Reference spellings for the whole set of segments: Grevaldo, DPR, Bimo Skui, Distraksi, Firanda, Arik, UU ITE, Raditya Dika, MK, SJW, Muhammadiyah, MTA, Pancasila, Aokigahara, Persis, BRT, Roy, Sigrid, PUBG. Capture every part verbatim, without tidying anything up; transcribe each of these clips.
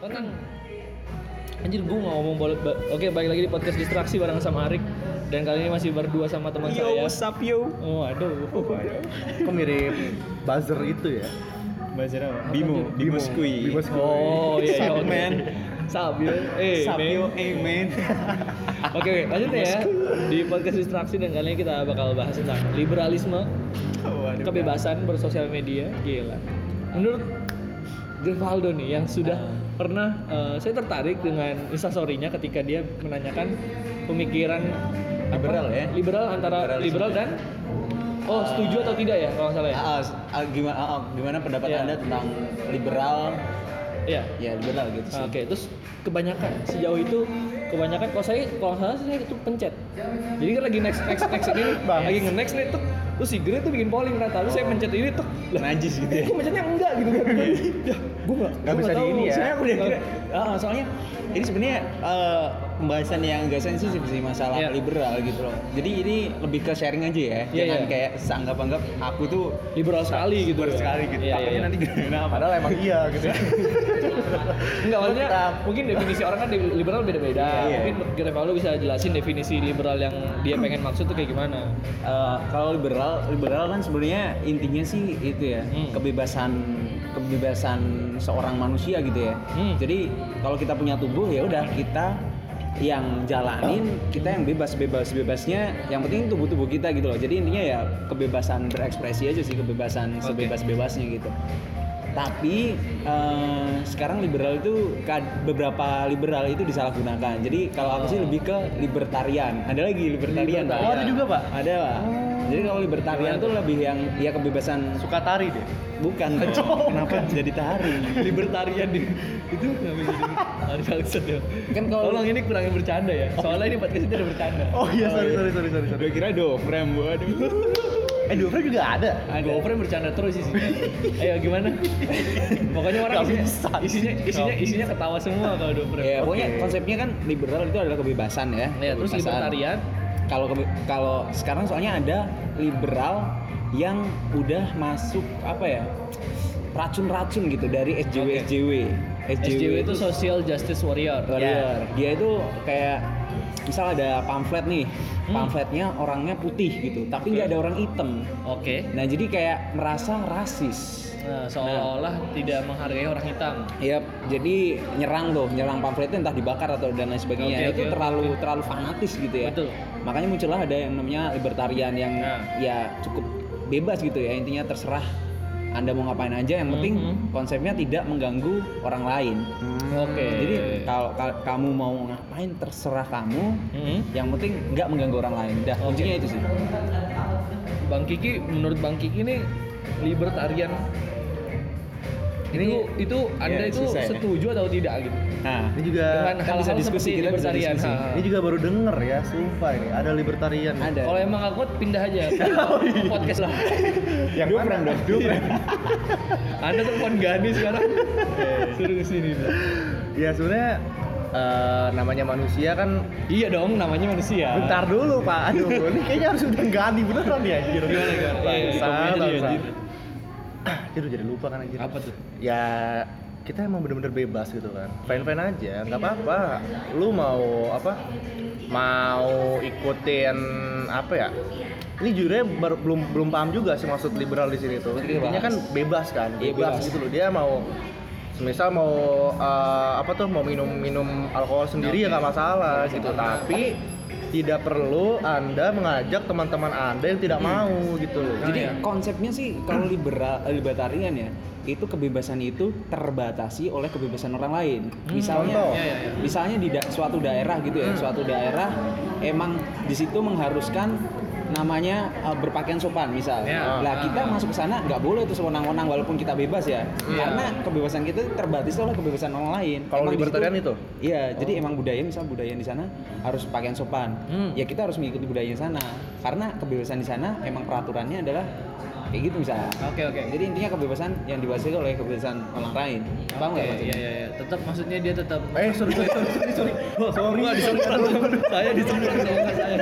tentang anjir gue mau ngomong boleh. Ba- Oke, balik lagi di podcast Distraksi bareng sama Arik. Dan kali ini masih berdua sama teman saya. Yo, what's up yo? Oh, aduh. Oh, aduh. Kok mirip buzzer itu ya? Buzzer apa? Bimo, Bimo Skui. Oh, iya, oke. Sabio, eh, Sabio, eh, men. Oke, lanjut ya. Di podcast Distraksi dan kali ini kita bakal bahas tentang liberalisme, oh, kebebasan bersosial media, gila. Menurut Grevaldo nih yang sudah uh. pernah, uh, saya tertarik dengan instastory-nya ketika dia menanyakan pemikiran liberal apa? ya, liberal antara liberal dan oh setuju atau tidak ya kalau salah ya. Uh, uh, gimana, uh, gimana pendapat yeah. Anda tentang liberal? Iya, ya liberal gitu sih. Oke, okay, terus kebanyakan sejauh itu kebanyakan kalau saya kalau salah saya itu pencet. Jadi kan lagi next next next ini, lagi nge-next nih tuh. Terus Sigrid tuh bikin polling rata, terus saya pencet ini tuh. Najis gitu ya. Kok pencetnya enggak gitu kan. Ya, gua enggak. Enggak bisa di ini ya. Saya udah kira. Heeh, soalnya ini sebenarnya uh, pembahasan yang enggak sensitif sih masalah yeah. liberal gitu loh. Jadi ini lebih ke sharing aja ya. Yeah, Jangan yeah. kayak seanggap-anggap aku tuh liberal sekali gitu. Liberal sekali gitu. Tapi yeah, yeah. nanti nah, padahal emang iya gitu. Enggak, maksudnya mungkin definisi orang kan liberal beda-beda. Yeah, yeah. Mungkin Grevaldo bisa jelasin definisi liberal yang dia pengen maksud tuh kayak gimana. Uh, kalau liberal, liberal kan sebenarnya intinya sih itu ya, hmm. kebebasan kebebasan seorang manusia gitu ya. Hmm. Jadi kalau kita punya tubuh ya udah kita yang jalanin, kita yang bebas-bebas-bebasnya yang penting tubuh-tubuh kita gitu loh. Jadi intinya ya kebebasan berekspresi aja sih, kebebasan okay. sebebas-bebasnya gitu. Tapi eh, sekarang liberal itu beberapa liberal itu disalahgunakan. Jadi kalau aku sih lebih ke libertarian. Ada lagi libertarian. libertarian. Oh, ada juga, Pak. Ada, Pak. Oh. Jadi kalau libertarian itu lebih yang ya kebebasan suka tari deh. Bukan. Oh, kenapa bukan. Jadi tari? Libertarian deh. Itu namanya jadi Alexander ya. Kan kalau tolong ini kurangin bercanda ya. Soalnya ini podcastnya ada bercanda. Oh iya, sorry, sorry, sorry, sorry. Gue kira doframe, waduh. Eh, doframe juga ada. ada. Doframe bercanda terus isinya. Ayo gimana? Pokoknya orang isinya, isinya isinya isinya ketawa semua kalau doframe. Ya, pokoknya okay. konsepnya kan liberal itu adalah kebebasan ya. Ya, kebebasan. Terus libertarian kalau kalau sekarang soalnya ada liberal yang udah masuk apa ya? Racun-racun gitu dari S J W okay. S J W. S J W itu Social Justice Warrior. Warrior. Yeah. Dia itu kayak misal ada pamflet nih, hmm. pamfletnya orangnya putih gitu, tapi nggak okay. ada orang hitam. Oke. Okay. Nah jadi kayak merasa rasis. Nah, seolah-olah nah. tidak menghargai orang hitam. Iya. Yep. Jadi nyerang loh, nyerang pamfletnya entah dibakar atau dan lain sebagainya. Okay, itu okay, terlalu okay. terlalu fanatis gitu ya. Betul. Makanya muncullah ada yang namanya libertarian yang nah. ya cukup bebas gitu ya, intinya terserah. Anda mau ngapain aja, yang penting mm-hmm. konsepnya tidak mengganggu orang lain. Mm-hmm. Oke. Okay. Jadi kalau ka- kamu mau ngapain terserah kamu, mm-hmm. yang penting nggak mengganggu orang lain. Dah, okay. kuncinya itu sih. Bang Kiki, menurut Bang Kiki ini libertarian ini itu, itu Anda ya, itu setuju ya. Atau tidak gitu? Nah, ini juga dengan kan hal-hal diskusi, seperti libertarian. Diskusi. Ha. Ini juga baru denger ya, sumpah ini ada libertarian. Ada. Kalau emang aku pindah aja ke podcast lah. Yang dufran dong, dufran. Anda telepon Gani sekarang. Suruh kesini. Ya sebenarnya uh, namanya manusia kan. Iya dong, namanya manusia. Bentar dulu Pak, aduh ini kayaknya harus udah Gani beneran ya. Gimana Gani? Aduh jadi lupa kan anjir. Apa tuh? Ya kita emang bener-bener bebas gitu kan. Fine-fine aja, gak apa-apa. Lu mau apa? Mau ikutin apa ya? Ini jujurnya baru, belum belum paham juga sih maksud liberal di sini tuh. Intinya kan bebas kan, bebas, bebas gitu loh. Dia mau misal mau uh, apa tuh mau minum-minum alkohol sendiri okay. ya gak masalah okay. gitu. Tapi tidak perlu Anda mengajak teman-teman Anda yang tidak hmm. mau gitu loh. Jadi konsepnya sih kalau liberal libertarian ya, itu kebebasan itu terbatasi oleh kebebasan orang lain. Hmm. Misalnya ya, ya, ya. misalnya di da- suatu daerah gitu ya, hmm. suatu daerah emang di situ mengharuskan namanya uh, berpakaian sopan misal. Yeah. Lah kita uh, masuk ke sana nggak boleh itu sewenang-wenang walaupun kita bebas ya. Yeah. Karena kebebasan kita terbatas oleh kebebasan orang lain. Kalau libertarian itu? Iya, oh. jadi emang budaya misal budaya di sana harus pakaian sopan. Hmm. Ya kita harus mengikuti budaya di sana. Karena kebebasan di sana emang peraturannya adalah kayak gitu misalnya. Oke okay, oke. Okay. Jadi intinya kebebasan yang diwasai oleh kebebasan orang lain. Paham nggak maksudnya? Iya iya. Tetap maksudnya dia tetap. Eh sorry sorry sorry sorry. Oh, sorry nggak disebutkan. Saya disebutkan sama saya.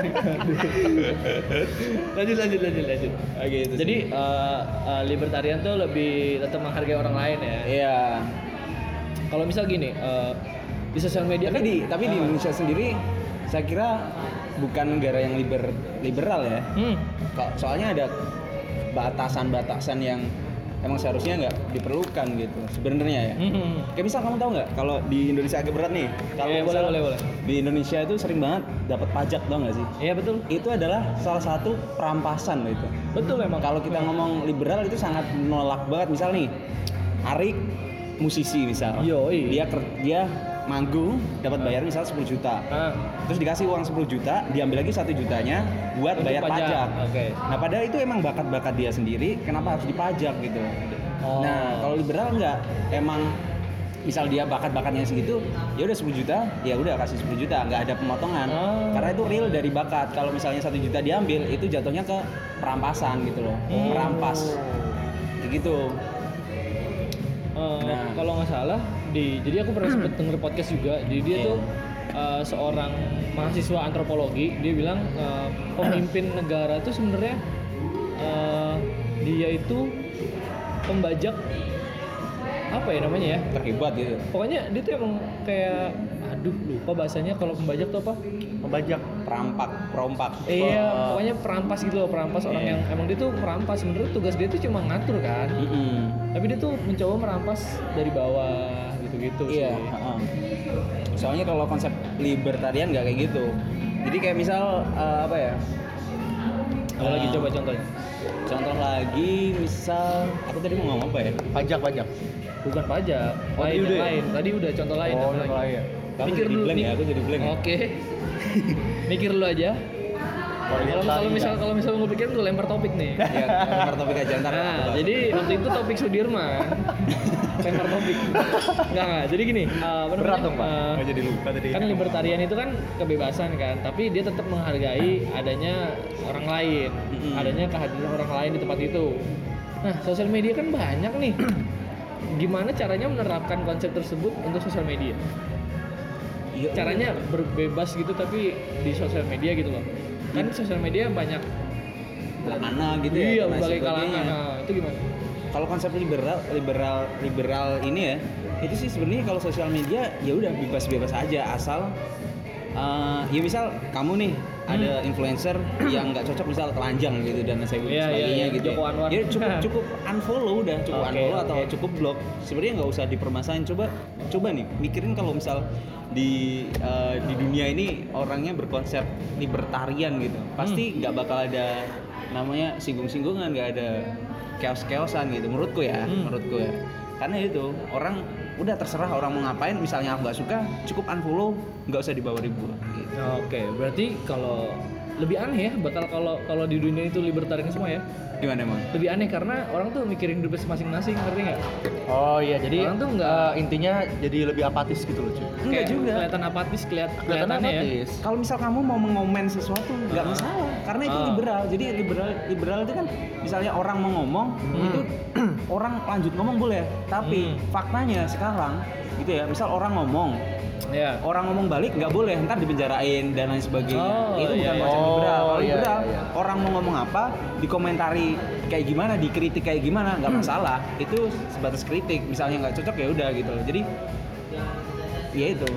Lanjut lanjut lanjut lanjut. Oke itu. Jadi uh, uh, libertarian tuh lebih tetap menghargai orang lain ya. Iya. Kalau misal gini, uh, di sosial media tapi kan, di tapi uh, di Indonesia sendiri saya kira bukan negara yang liber, liberal ya. Hmm. Soalnya ada batasan-batasan yang emang seharusnya nggak diperlukan gitu sebenarnya ya. Hmm. Kayak misal kamu tahu nggak kalau di Indonesia agak berat nih. Kalau yeah, boleh boleh boleh. Di Indonesia itu sering banget dapat pajak tau nggak sih? Iya yeah, betul. Itu adalah salah satu perampasan loh itu. Betul memang. Kalau kita ngomong liberal itu sangat menolak banget. Misal nih, Arik musisi misal. Yoi. Dia ker- dia manggung dapat bayar misal sepuluh juta. Uh. Terus dikasih uang sepuluh juta, diambil lagi satu jutanya buat untuk bayar pajak. pajak. Okay. Nah, padahal itu emang bakat-bakat dia sendiri, kenapa harus dipajak gitu. Oh. Nah, kalau liberal enggak, emang misal dia bakat-bakatnya segitu, ya udah sepuluh juta, ya udah kasih sepuluh juta, enggak ada pemotongan. Oh. Karena itu real dari bakat. Kalau misalnya satu juta diambil, itu jatuhnya ke perampasan gitu loh. Hmm. Merampas. Kayak gitu. Uh, nah, kalau nggak salah di jadi aku pernah sempet denger podcast juga. Jadi dia yeah. tuh uh, seorang mahasiswa antropologi, dia bilang uh, pemimpin negara tuh sebenarnya uh, dia itu pembajak apa ya namanya ya? Terlibat gitu. Pokoknya dia tuh emang kayak aduh lupa bahasanya kalau pembajak tuh apa? Pembajak, perampak, perompak. Iya, oh. pokoknya perampas gitu loh, perampas yeah. orang yang emang dia tuh perampas. Menurut tugas dia tuh cuma ngatur kan. Mm-hmm. Tapi dia tuh mencoba merampas dari bawah gitu-gitu yeah. sih. Uh-huh. Soalnya kalau konsep libertarian nggak kayak gitu. Jadi kayak misal uh, apa ya? Kalau uh, lagi coba contohnya. Contoh lagi misal aku tadi mau ngomong apa ya? Pajak, pajak. Bukan pajak, oh, lain udah. lain. Tadi udah contoh lain. Oh, contoh lain. Ya. Kamu mikir dulu blank, nih. Ya, aku jadi blank. Oke. Okay. Mikir dulu aja. Kalau kalau misal kalau misal mau pikir tuh lempar topik nih. Ya, lempar topik aja ntar. Nah, jadi waktu itu topik Sudirman. Lempar topik. Enggak enggak. Jadi gini, uh, berat dong, Pak. Uh, oh, jadi lupa tadi. Kan libertarian itu kan kebebasan kan, tapi dia tetap menghargai adanya orang lain, adanya kehadiran orang lain di tempat itu. Nah, sosial media kan banyak nih. Gimana caranya menerapkan konsep tersebut untuk sosial media? Ya, caranya ya. Berbebas gitu tapi di sosial media gitu loh. Kan sosial media banyak kalangan gitu ya. Iya, berbagai kalangan. Nah, itu gimana? Kalau konsep liberal liberal liberal ini ya, itu sih sebenarnya kalau sosial media ya udah bebas-bebas aja asal uh, ya misal kamu nih hmm. ada influencer yang nggak cocok misal telanjang gitu dan sebagainya yeah, sebagainya yeah, gitu ya. Ya cukup cukup unfollow udah cukup okay, unfollow okay. atau cukup block sebenarnya nggak usah dipermasalahin. Coba coba nih mikirin kalau misal di uh, di dunia ini orangnya berkonsep libertarian gitu pasti nggak hmm. bakal ada namanya singgung-singgungan, nggak ada chaos-chaosan gitu menurutku ya hmm. menurutku ya karena itu orang udah terserah orang mau ngapain, misalnya aku nggak suka cukup unfollow, nggak usah dibawa ribut gitu. Oke, berarti kalau lebih aneh ya bakal kalau kalau di dunia itu libertarian semua ya. Gimana emang? Lebih aneh karena orang tuh mikirin hidup masing-masing, ngerti nggak? Oh iya, jadi orang tuh nggak uh, intinya jadi lebih apatis gitu loh. Enggak juga. Kelihatan apatis, kelihat kelihatannya ya. Kalau misal kamu mau mengomen sesuatu nggak uh-huh. masalah, karena itu uh-huh. liberal. Jadi liberal liberal itu kan misalnya orang mau ngomong hmm. itu orang lanjut ngomong boleh, tapi hmm. faktanya sekarang gitu ya. Misal orang ngomong yeah. orang ngomong balik nggak boleh, ntar dipenjarain dan lain sebagainya. Oh, itu bukan macam iya, iya. liberal. Kalau oh, iya, liberal, iya, iya. orang mau ngomong apa, dikomentari kayak gimana, dikritik kayak gimana, nggak hmm. masalah. Itu sebatas kritik. Misalnya nggak cocok ya udah gitu. Jadi ya itu.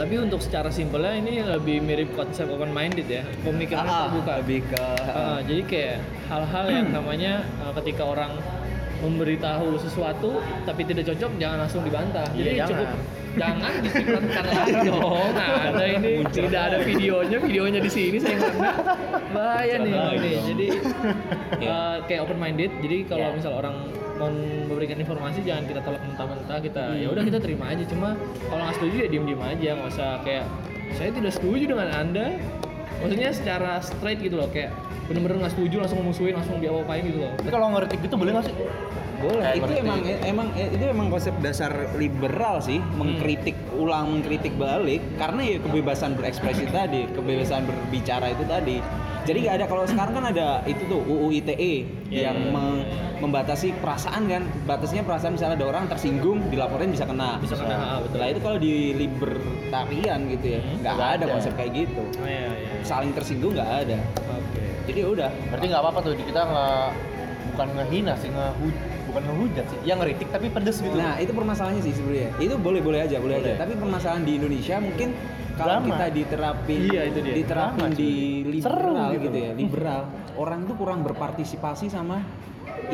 Tapi untuk secara simpelnya ini lebih mirip konsep open minded ya, pemikiran ah, terbuka. Lebih ke. Uh, jadi kayak hal-hal yang namanya uh, ketika orang memberitahu sesuatu tapi tidak cocok jangan langsung dibantah. Jadi ya, cukup. Jangan disimpankan lagi dong. Nah, ada ini tidak ada videonya, videonya di sini saya mana. Bahaya nih ini. Jadi uh, kayak open minded. Jadi kalau yeah. misal orang mau memberikan informasi jangan kita tolak mentah-mentah, kita hmm. ya udah kita terima aja. Cuma kalau nggak setuju ya diem-diem aja, nggak usah kayak saya tidak setuju dengan Anda. Maksudnya secara straight gitu loh, kayak bener-bener nggak setuju langsung memusuhin, langsung diapa-apain gitu loh. Tapi kalau ngeretik gitu boleh nggak sih? Boleh. Eh, itu emang emang itu emang konsep dasar liberal sih, hmm. mengkritik ulang, mengkritik balik karena ya kebebasan berekspresi tadi, kebebasan berbicara itu tadi. Jadi enggak ada kalau sekarang kan ada itu tuh U U I T E yeah. yang meng, membatasi perasaan kan. Batasnya perasaan misalnya ada orang tersinggung dilaporin bisa kena. Bisa kena. Betul. Nah, itu kalau di libertarian gitu ya, enggak hmm. ada konsep kayak gitu. Oh, iya, iya. Saling tersinggung enggak ada. Oke. Okay. Jadi udah, berarti enggak apa-apa tuh kita nge, bukan ngehina sih, nge bukan ngehujat sih, yang ngeritik tapi pedes gitu. Nah itu permasalahannya sih sebenarnya. Itu boleh-boleh aja, boleh, boleh aja. Tapi permasalahan di Indonesia mungkin kalau drama. Kita diterapin, iya, itu dia. Diterapin drama, di liberal gitu. gitu ya, liberal. Orang itu kurang berpartisipasi sama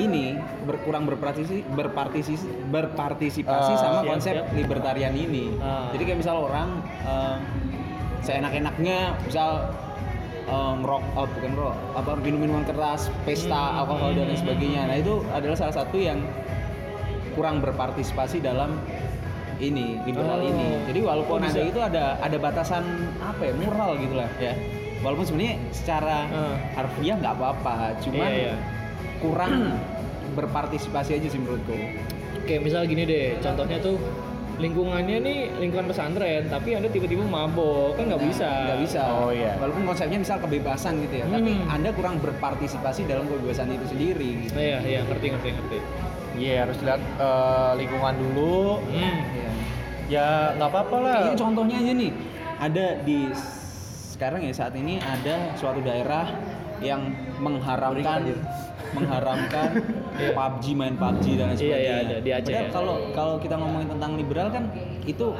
ini, berkurang berpartisipasi berpartisipasi, berpartisipasi uh, sama siap, konsep siap. libertarian ini. Uh. Jadi kayak misal orang uh, seenak-enaknya misal ngerok, um, oh, bukan ngerok, apa minum-minuman keras, pesta, alkohol dan lain sebagainya. Nah itu adalah salah satu yang kurang berpartisipasi dalam ini liberal oh. ini. Jadi walaupun oh, ada itu ada ada batasan apa ya moral gitulah ya. Walaupun sebenarnya secara uh. harfiah nggak apa-apa, cuman yeah, yeah. kurang berpartisipasi aja sih menurutku. Oke, misal gini deh, contohnya tuh. Lingkungannya nih lingkungan pesantren, tapi Anda tiba-tiba mabok, kan nggak nah, bisa. Nggak bisa. Oh iya. Walaupun konsepnya misal kebebasan gitu ya, hmm. tapi Anda kurang berpartisipasi dalam kebebasan itu sendiri. Gitu. Iya, iya, ngerti, ngerti, ngerti. Iya, yeah, harus lihat uh, lingkungan dulu. Hmm. Yeah. Ya nggak apa-apa lah. Ini contohnya aja nih, ada di sekarang ya saat ini ada suatu daerah yang mengharamkan. mengharamkan P U B G, main P U B G dan lain sebagainya. Iya, iya, di Aceh. Padahal kalau kalau kita ngomongin tentang liberal kan itu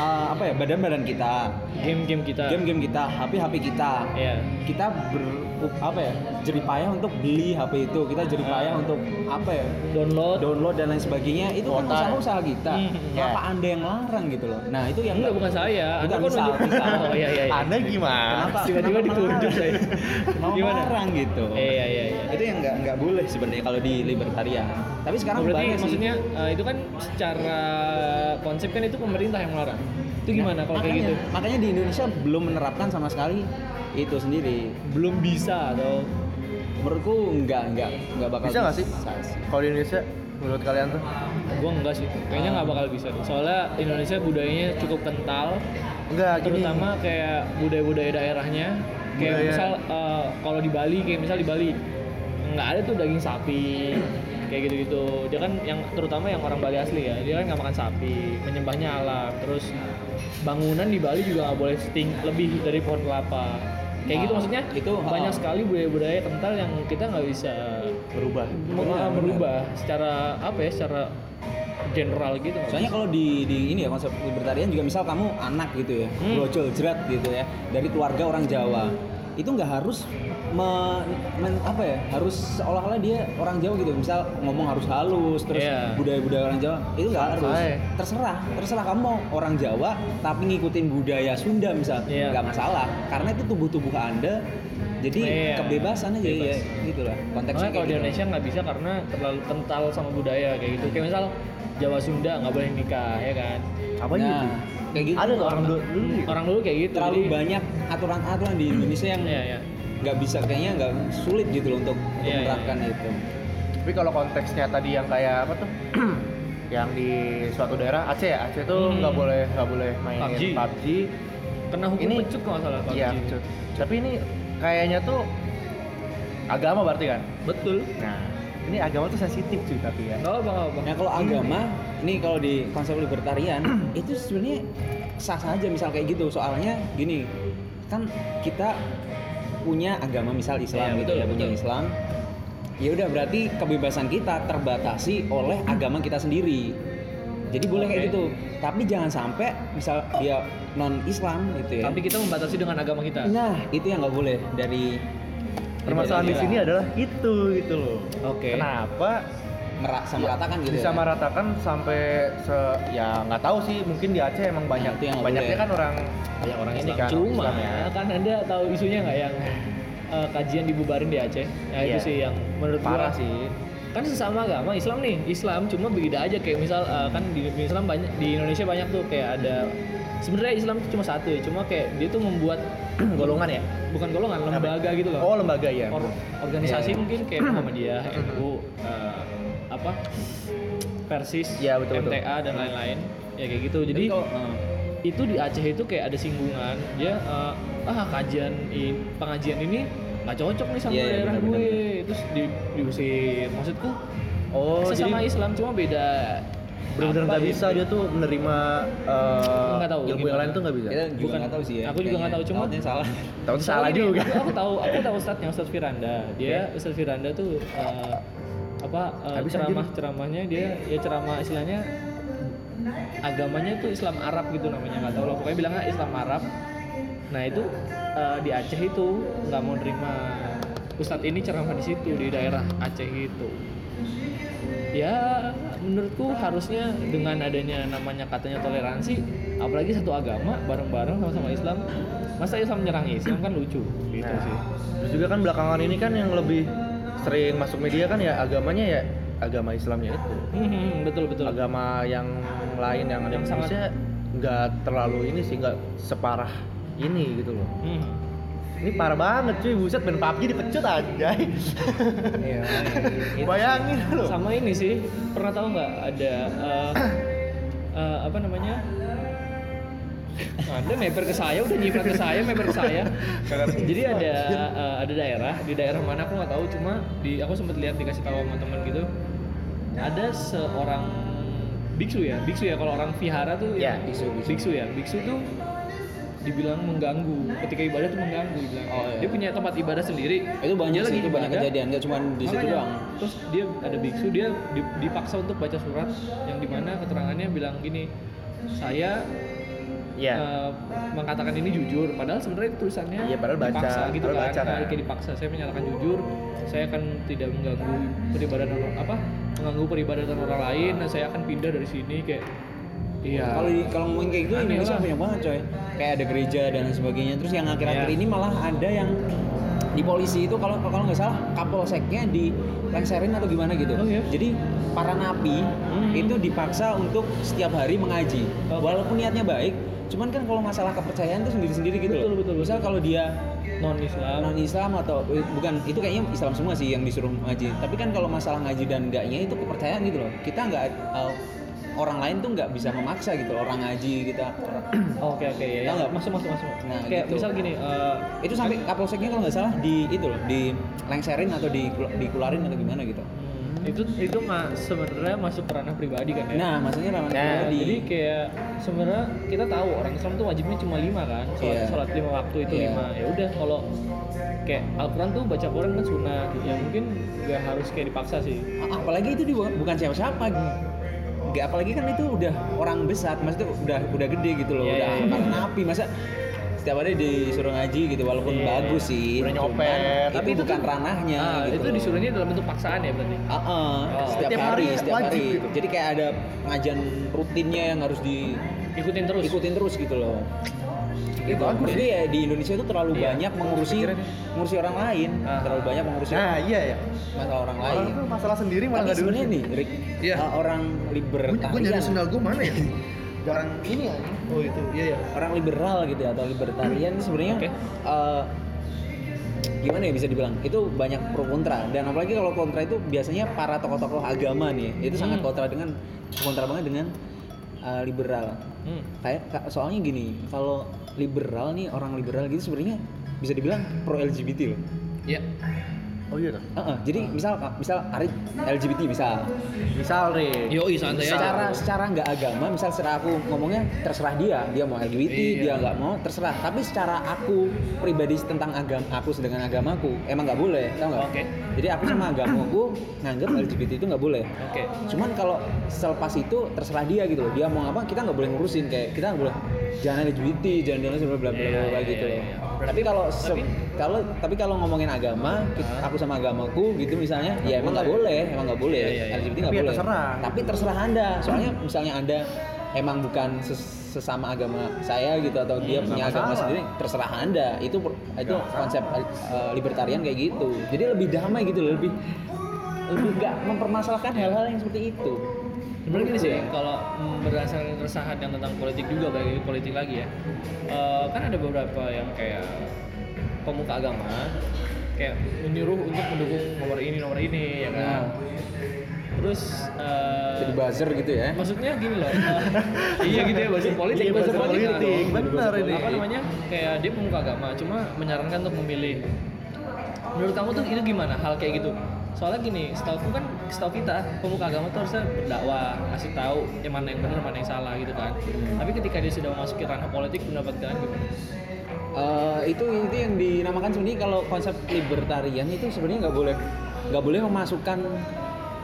uh, apa ya badan-badan kita, game-game kita, game-game kita, H P H P kita. Iya. Kita ber, apa ya jeripayah untuk beli H P itu, kita jeripayah uh, untuk apa ya download, download dan lain sebagainya. Itu kan usaha-usaha kita. Kenapa yeah. Anda yang larang gitu loh? Nah itu yang nggak bukan saya. Bukan Anda misal, kan misal, oh, iya, iya, iya. Anda gimana? Kenapa? Tiba-tiba ditunjuk saya. Mau larang gitu. Eh, iya iya. Itu yang nggak nggak boleh sebenarnya kalau di libertarian. Tapi sekarang oh, berarti maksudnya uh, itu kan secara konsep kan itu pemerintah yang melarang. Itu gimana nah, kalau makanya, kayak gitu? Makanya di Indonesia belum menerapkan sama sekali itu sendiri. Belum bisa atau menurutku enggak enggak enggak bakal bisa nggak sih kalau di Indonesia menurut kalian tuh? Gua enggak sih, kayaknya nggak bakal bisa. Soalnya Indonesia budayanya cukup kental, enggak terutama gini. Kayak budaya-budaya daerahnya, kayak budaya. Misal uh, kalau di Bali, kayak misal di Bali nggak ada tuh daging sapi kayak gitu-gitu. Dia kan yang terutama yang orang Bali asli ya, dia kan nggak makan sapi, menyembahnya alam. Terus bangunan di Bali juga nggak boleh seting lebih dari pohon kelapa. Kayak nah, gitu maksudnya itu banyak uh, sekali budaya-budaya kental yang kita nggak bisa berubah berubah, berubah secara apa ya secara general gitu. Soalnya kalau di, di ini ya konsep libertarian juga misal kamu anak gitu ya hmm. brojol jerat gitu ya dari keluarga orang Jawa hmm. itu nggak harus me, men, apa ya harus seolah-olah dia orang Jawa gitu misal ngomong harus halus terus yeah. budaya-budaya orang Jawa itu nggak harus Ay. terserah terserah kamu mau orang Jawa tapi ngikutin budaya Sunda misal nggak yeah. masalah karena itu tubuh-tubuh Anda jadi yeah. kebebasan aja bebas. Ya gitulah konteksnya. Kalau di Indonesia nggak gitu. Bisa karena terlalu kental sama budaya kayak gitu kayak misal Jawa Sunda nggak boleh nikah ya kan apa nah, gitu kayak gitu ada orang dulu orang dulu kayak gitu terlalu jadi, banyak aturan-aturan di Indonesia yang yeah, yeah. nggak bisa kayaknya nggak sulit gitu loh untuk, untuk yeah, menerapkan yeah. itu. Tapi kalau konteksnya tadi yang kayak apa tuh, yang di suatu daerah Aceh ya Aceh tuh nggak hmm. boleh nggak boleh main P U B G. P U B G. Kena hukum pecut kalau salah P U B G. Iya, pecut. Tapi ini kayaknya tuh agama berarti kan? Betul. Nah ini agama tuh sensitif cuy tapi ya. Nggak apa-apa. Nah kalau agama ini kalau di konsep libertarian itu sebenarnya sah saja misal kayak gitu. Soalnya gini kan kita punya agama misal Islam ya, gitu betul, ya punya betul. Islam ya udah berarti kebebasan kita terbatasi oleh agama kita sendiri jadi boleh okay. kayak gitu tapi jangan sampai misal dia non Islam gitu ya tapi kita membatasi dengan agama kita nah itu yang nggak boleh dari permasalahan di sini adalah itu gitu loh okay. kenapa merasa meratakan gitu bisa ya? Meratakan sampai se ya nggak tahu sih mungkin di Aceh emang banyak nah, yang banyaknya kan orang ya orang Islam. Ini kan cuma Islam, ya. Kan Anda tahu isunya nggak yang uh, kajian dibubarin di Aceh ya yeah. itu sih yang menurut parah gua, sih kan sesama agama Islam nih Islam cuma beda aja kayak misal uh, kan di Islam banyak di Indonesia banyak tuh kayak ada sebenarnya Islam itu cuma satu ya cuma kayak dia tuh membuat golongan ya bukan golongan lembaga gitu loh oh lembaga ya Or, organisasi yeah. mungkin kayak Muhammadiyah M U uh, apa Persis, ya, betul, M T A betul. Dan lain-lain ya kayak gitu jadi kalo, uh, itu di Aceh itu kayak ada singgungan dia uh, ah kajian ini pengajian ini nggak cocok nih sama yeah, daerah bener, gue bener. Terus di, diusir maksudku oh sesama jadi, Islam cuma beda benar-benar nggak bisa dia tuh menerima uh, tahu, ilmu gimana? Yang lain tuh nggak bisa bukan nggak tahu sih ya aku juga nggak tahu cuma salah tahu salah juga aku tahu aku tahu ustadznya Ustadz Firanda dia Ustadz Firanda tuh uh, apa uh, ceramah-ceramahnya dia ya ceramah istilahnya agamanya tuh Islam Arab gitu namanya, nggak tahu lah pokoknya bilangnya Islam Arab. Nah itu uh, di Aceh itu nggak mau nerima Ustadz ini ceramah di situ di daerah Aceh gitu. Ya menurutku harusnya dengan adanya namanya katanya toleransi, apalagi satu agama bareng-bareng sama-sama Islam, masa Islam menyerang Islam kan lucu gitu nah, sih. Terus juga kan belakangan ini kan yang lebih sering masuk media kan ya agamanya ya agama Islamnya itu. Hmm, betul betul. Agama yang lain yang ada Indonesia nggak terlalu ini sih, nggak separah ini gitu loh. Hmm. Ini parah banget cuy, buset main P U B G dipecut anjay. Iya. Bayangin loh. Sama ini sih, pernah tahu enggak ada uh, uh, apa namanya? Anda meper ke saya, udah nyiprat ke saya, meper ke saya. Jadi ada uh, ada daerah, di daerah mana aku enggak tahu, cuma di aku sempat lihat dikasih tahu sama teman gitu. Ada seorang biksu ya, biksu ya kalau orang vihara tuh ya, biksu, biksu. Biksu ya, biksu tuh dibilang mengganggu ketika ibadah tuh mengganggu dibilang. Oh, iya. Dia punya tempat ibadah sendiri. Itu banyak sih, itu banyak kejadian, enggak cuma di situ doang. Terus dia ada biksu, dia dipaksa untuk baca surat yang dimana keterangannya bilang gini, saya yeah. uh, mengatakan ini jujur, padahal sebenarnya tulisannya yeah, padahal baca, dipaksa gitu kan, kayak nah. dipaksa. Saya menyatakan jujur, saya akan tidak mengganggu peribadatan apa? mengganggu peribadatan orang lain, nah, saya akan pindah dari sini kayak. Iya. Kalau kalau ngomongin kayak gitu Indonesia banyak banget coy. Kayak ada gereja dan sebagainya. Terus yang akhir-akhir yeah. ini malah ada yang di polisi itu kalau kalau nggak salah kapolseknya dilenserin atau gimana gitu. Oh, yeah. Jadi para napi mm-hmm. itu dipaksa untuk setiap hari mengaji. Okay. Walaupun niatnya baik, cuman kan kalau masalah kepercayaan itu sendiri-sendiri gitu. Betul betul. Misal kalau dia non-Islam, non-Islam atau bukan itu kayaknya Islam semua sih yang disuruh mengaji. Tapi kan kalau masalah ngaji dan enggaknya itu kepercayaan gitu loh. Kita nggak uh, orang lain tuh nggak bisa memaksa gitu orang ngaji kita orang oke oke ya nggak masuk masuk masuk nah kayak gitu. Misal gini uh, itu sampai kapolseknya kalau nggak salah di itu loh di lengserin atau di dikularin atau gimana gitu hmm, itu itu mah sebenarnya masuk ranah pribadi kan ya nah maksudnya ranah nah, pribadi jadi kayak sebenarnya kita tahu orang Islam tuh wajibnya cuma lima kan sholat yeah. sholat lima waktu itu yeah. lima ya udah kalau kayak Al-Quran tuh baca Quran kan sunnah ya mungkin nggak harus kayak dipaksa sih apalagi itu dibu- bukan siapa-siapa gitu apalagi kan itu udah orang besar, maksudnya udah udah gede gitu loh, yeah, udah yeah, angkatan yeah. api masa setiap hari disuruh ngaji gitu walaupun yeah, bagus sih, udah nyopet, tapi itu bukan tuh, ranahnya. Uh, gitu itu disuruhnya dalam bentuk paksaan ya berarti. Uh, uh, oh. Setiap, setiap hari, hari setiap hari. Gitu. Jadi kayak ada pengajian rutinnya yang harus diikutin terus, ikutin terus gitu loh. Itu bagus sih ya di Indonesia itu terlalu iya. banyak mengurusi mengurusi orang lain, ah. terlalu banyak mengurusi nah, iya ya. masalah orang lain. Orang itu masalah sendiri malah enggak diurus. Sebenarnya nih, Rick, yeah. uh, orang libertarian. Gue nyari sendal gue mana ya? Orang ini ya. Oh itu. Iya ya. Orang liberal gitu atau libertarian sebenarnya okay. uh, gimana ya bisa dibilang? Itu banyak pro kontra dan apalagi kalau kontra itu biasanya para tokoh-tokoh agama nih. Itu hmm. sangat kontra dengan kontra banget dengan uh, liberal. Hmm. Kayak soalnya gini, kalau liberal nih orang liberal gitu sebenarnya bisa dibilang pro L G B T loh. Iya. Oh iya. Uh-uh. Jadi uh. misal misal Arif L G B T misal. Misal Arif. Yo i santai aja. Secara secara nggak agama, misal secara aku ngomongnya terserah dia, dia mau L G B T, iya. dia nggak mau terserah. Tapi secara aku pribadi tentang agama aku dengan agamaku emang nggak boleh, tau nggak? Oke. Okay. Jadi aku sama agamaku nganggap L G B T itu nggak boleh. Oke. Okay. Cuman kalau selepas itu terserah dia gitu loh. Dia mau apa kita nggak boleh ngurusin kayak kita nggak boleh. Jangan L G B T, jangan jangan sebab bla bla bla gitu loh. Tapi kalau kalau tapi kalau ngomongin agama, kita, aku sama agamaku gitu misalnya, ya emang nggak boleh, emang nggak boleh. Ya, ya, ya. L G B T nggak boleh. Terserah. Tapi terserah Anda. Soalnya misalnya Anda emang bukan sesama agama saya gitu atau dia hmm, punya agama salah. Sendiri, terserah Anda. Itu itu gak konsep uh, libertarian kayak gitu. Jadi lebih damai gitu loh, lebih lebih nggak mempermasalahkan hal-hal yang seperti itu. Sebenarnya gini sih, kalau berdasarkan keresahan yang tentang politik juga, bagi politik lagi ya, uh, kan ada beberapa yang kayak pemuka agama, kayak menyuruh untuk mendukung nomor ini, nomor ini, ya kan. Terus uh, jadi buzzer gitu ya? Maksudnya gini loh, uh, iya gitu ya, buzzer politik, buzzer politik, politik kan? Benar ini. Apa namanya? Kayak dia pemuka agama, cuma menyarankan untuk memilih. Menurut kamu tuh itu gimana hal kayak gitu? Soalnya gini, setahu kan, setahu kita pemuka agama tuh harusnya berdakwah, ngasih tahu yang mana yang benar, mana yang salah gitu kan. Tapi ketika dia sudah masuk ke ranah politik, pendapat kalian gimana? Uh, itu itu yang dinamakan sebenarnya kalau konsep libertarian itu sebenarnya nggak boleh nggak boleh memasukkan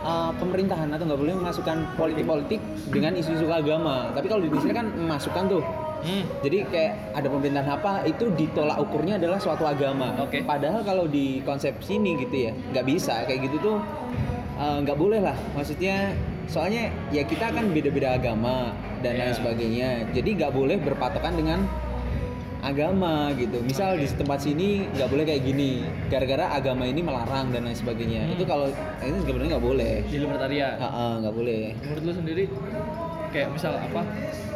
uh, pemerintahan atau nggak boleh memasukkan politik-politik dengan isu-isu agama. Tapi kalau di Indonesia kan memasukkan tuh. Hmm. Jadi kayak ada pemerintahan apa itu ditolak ukurnya adalah suatu agama. Okay. Padahal kalau di konsep sini gitu ya nggak bisa kayak gitu tuh nggak uh, boleh lah. Maksudnya soalnya ya kita kan beda-beda agama dan yeah. lain sebagainya. Jadi nggak boleh berpatokan dengan agama gitu. Misal okay. di tempat sini nggak boleh kayak gini, gara-gara agama ini melarang dan lain sebagainya. Hmm. Itu kalau ini sebenarnya nggak boleh. Di libertarian. Heeh, nggak boleh. Menurut lu sendiri kayak misal apa?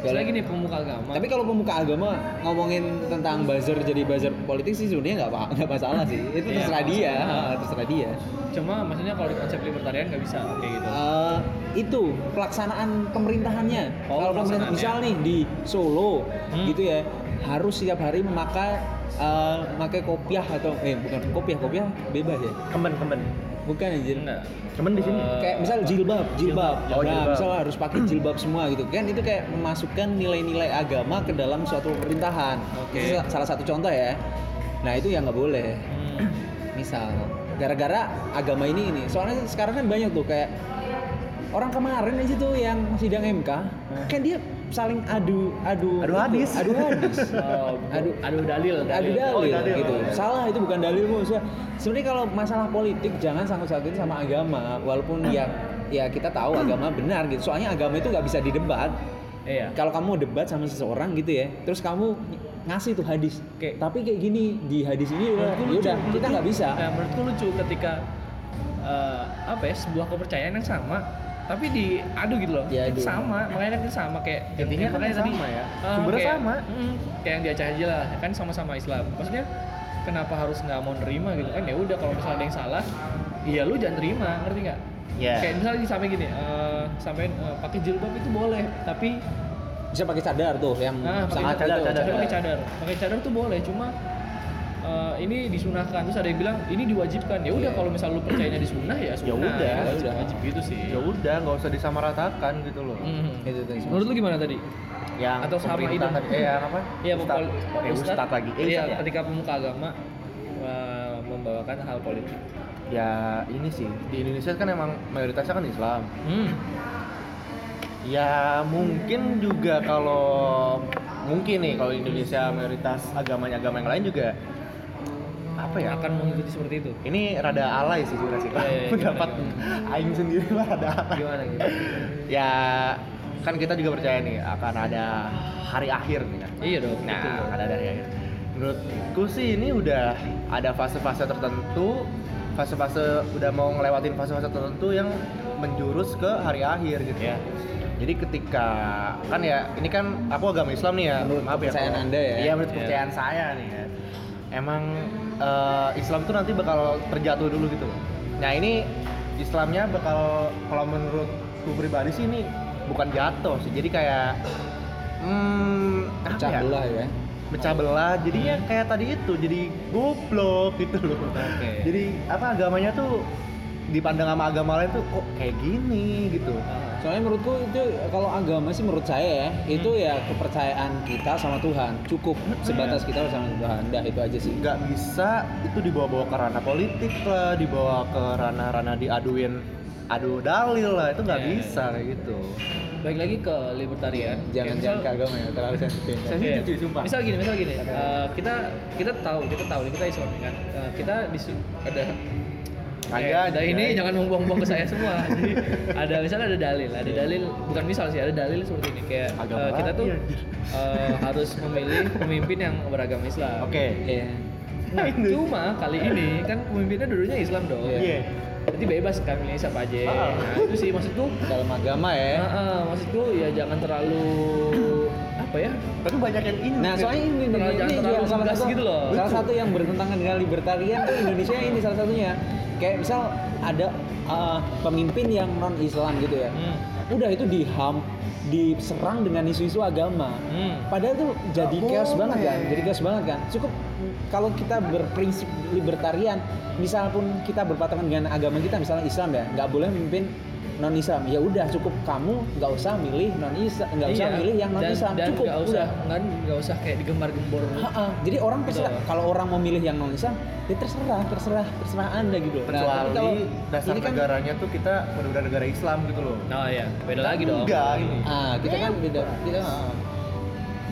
Misalnya gini pemuka agama. Tapi kalau pemuka agama ngomongin tentang buzzer jadi buzzer politik sih sebenarnya nggak apa nggak masalah sih. Itu yeah, terserah dia, terserah dia. Cuma maksudnya kalau di konsep libertarian nggak bisa kayak gitu. Uh, itu pelaksanaan pemerintahannya. Oh, kalau pemerintah misal nih di Solo hmm. gitu ya. Harus setiap hari memakai uh, memakai kopiah atau eh bukan kopiah kopiah bebas ya kemen kemen bukan anjir ya, kemen di sini uh, kayak misal jilbab jilbab, jilbab. Oh, nah jilbab. Misal harus pakai jilbab semua gitu kan itu kayak memasukkan nilai-nilai agama ke dalam suatu pemerintahan okay. Itu salah satu contoh ya, nah itu yang nggak boleh hmm. misal gara-gara agama ini ini soalnya sekarang kan banyak tuh kayak orang kemarin aja tuh yang sidang M K hmm. kan dia saling adu adu adu hadis adu hadis oh, adu adu dalil adu dalil, oh, dalil gitu dalil. Salah itu bukan dalilmu sebenarnya. Kalau masalah politik jangan sangkut-sangkutin sama agama walaupun ya ya kita tahu agama benar gitu soalnya agama itu nggak bisa didebat. Iya. Kalau kamu debat sama seseorang gitu ya terus kamu ngasih tuh hadis okay. tapi kayak gini di hadis ini udah udah kita nggak bisa. Nah, menurutku lucu ketika uh, apa ya sebuah kepercayaan yang sama tapi diadu gitu loh, ya, sama, makanya kan sama kayak intinya kan tadi sama ya, uh, sumbernya kayak, sama, mm, kayak yang di Aceh aja lah, kan sama-sama Islam, maksudnya kenapa harus nggak mau nerima gitu kan ya udah kalau misalnya ada yang salah, ya lu jangan terima, ngerti nggak? Yeah. Kayak misalnya sampai gini, uh, sampai uh, pakai jilbab itu boleh, tapi bisa pakai cadar tuh yang nah, sangat cadar, cadar, cadar, pakai cadar, pakai cadar tuh boleh, cuma Uh, ini disunahkan, terus ada yang bilang ini diwajibkan. Ya udah yeah. kalau misal lu percayanya disunah ya sunah. Yaudah, ya udah, wajib gitu sih. Ya udah, enggak usah disamaratakan gitu loh. Mm-hmm. Itu tadi. Menurut lu gimana tadi? Yang atau sama itu tadi eh apa? Iya, Ustaz. Eh, Ustaz lagi. Eh, iya, ya. Ketika pemuka agama uh, membawakan hal politik. Ya, ini sih. Di Indonesia kan emang mayoritasnya kan Islam. Hmm. Ya, mungkin juga kalau mungkin nih kalau Indonesia mayoritas agamanya agama yang lain juga apa ya akan mengikuti seperti itu. Ini rada alay sih sebenarnya kan. Pendapat aing sendiri lah rada alay. Gimana gitu? Ya kan kita juga percaya nih akan ada hari akhir nih. Kan? Iya dong. Nah, betul. Ada hari akhir. Menurutku sih ini udah ada fase-fase tertentu, fase-fase udah mau ngelewatin fase-fase tertentu yang menjurus ke hari akhir gitu. Yeah. Jadi ketika kan ya ini kan aku agama Islam nih ya. Menurut maaf ya. Kepercayaan Anda ya. Iya, menurut yeah. kepercayaan saya nih ya. Emang Uh, Islam tuh nanti bakal terjatuh dulu gitu. Nah ini Islamnya bakal kalau menurutku pribadi sih ini bukan jatuh sih. Jadi kayak hmm, pecah ya? belah ya. Pecah belah. Jadinya kayak tadi itu jadi goblok gitu loh. Okay. Jadi apa agamanya tuh dipandang sama agama lain tuh kok kayak gini gitu. Soalnya menurutku itu kalau agama sih menurut saya ya itu ya kepercayaan kita sama Tuhan cukup sebatas kita sama Tuhan dah itu aja sih. Nggak bisa itu dibawa-bawa ke ranah politik lah, dibawa ke ranah-ranah diaduin adu dalil lah itu nggak yeah. bisa kayak gitu. Baik lagi ke libertarian jangan-jangan ke agama ya terlalu sensitif. Saya sih jujur sumpah. Misal gini, misal gini uh, kita kita tahu kita tahu kita Islam kan uh, kita disuruh ada Ada, ada ini ya. Jangan ngomong-ngomong ke saya semua. Jadi ada misalnya ada dalil, ada dalil bukan misal sih ada dalil seperti ini kayak uh, kita tuh ya. uh, harus memilih pemimpin yang beragama Islam. Oke. Okay. Yeah. Nah, cuma kali ini kan pemimpinnya dulunya Islam dong. Iya. Yeah. Jadi bebas kan milih siapa aja. Oh. Nah, itu sih maksudku dalam agama ya. Nah, uh, maksudku ya jangan terlalu apa ya? Tapi banyak yang ini. Nah, soalnya ini terlalu ini, ini terlalu salah satu gitu loh. Salah satu yang bertentangan dengan libertarian di Indonesia ini salah satunya. Kayak misal ada uh, pemimpin yang non Islam gitu ya, hmm. udah itu diham, diserang dengan isu-isu agama. Hmm. Padahal itu jadi oh, chaos banget kan, jadi chaos banget kan. Cukup kalau kita berprinsip libertarian, misal pun kita berpatokan dengan agama kita, misalnya Islam ya, nggak boleh memimpin non Islam, ya udah cukup kamu nggak usah milih non Islam, nggak usah iya, milih yang non Islam, cukup gak usah, udah nggak usah kayak digembar-gembor. Ha-ha, jadi orang terserah, kalau orang mau milih yang non Islam, dia terserah, terserah, terserah anda gitu. Kecuali dasar kan, negaranya tuh kita benar-benar negara Islam gitu loh. Oh iya, beda lagi dong. Enggak ini. Ah kita kan beda, kita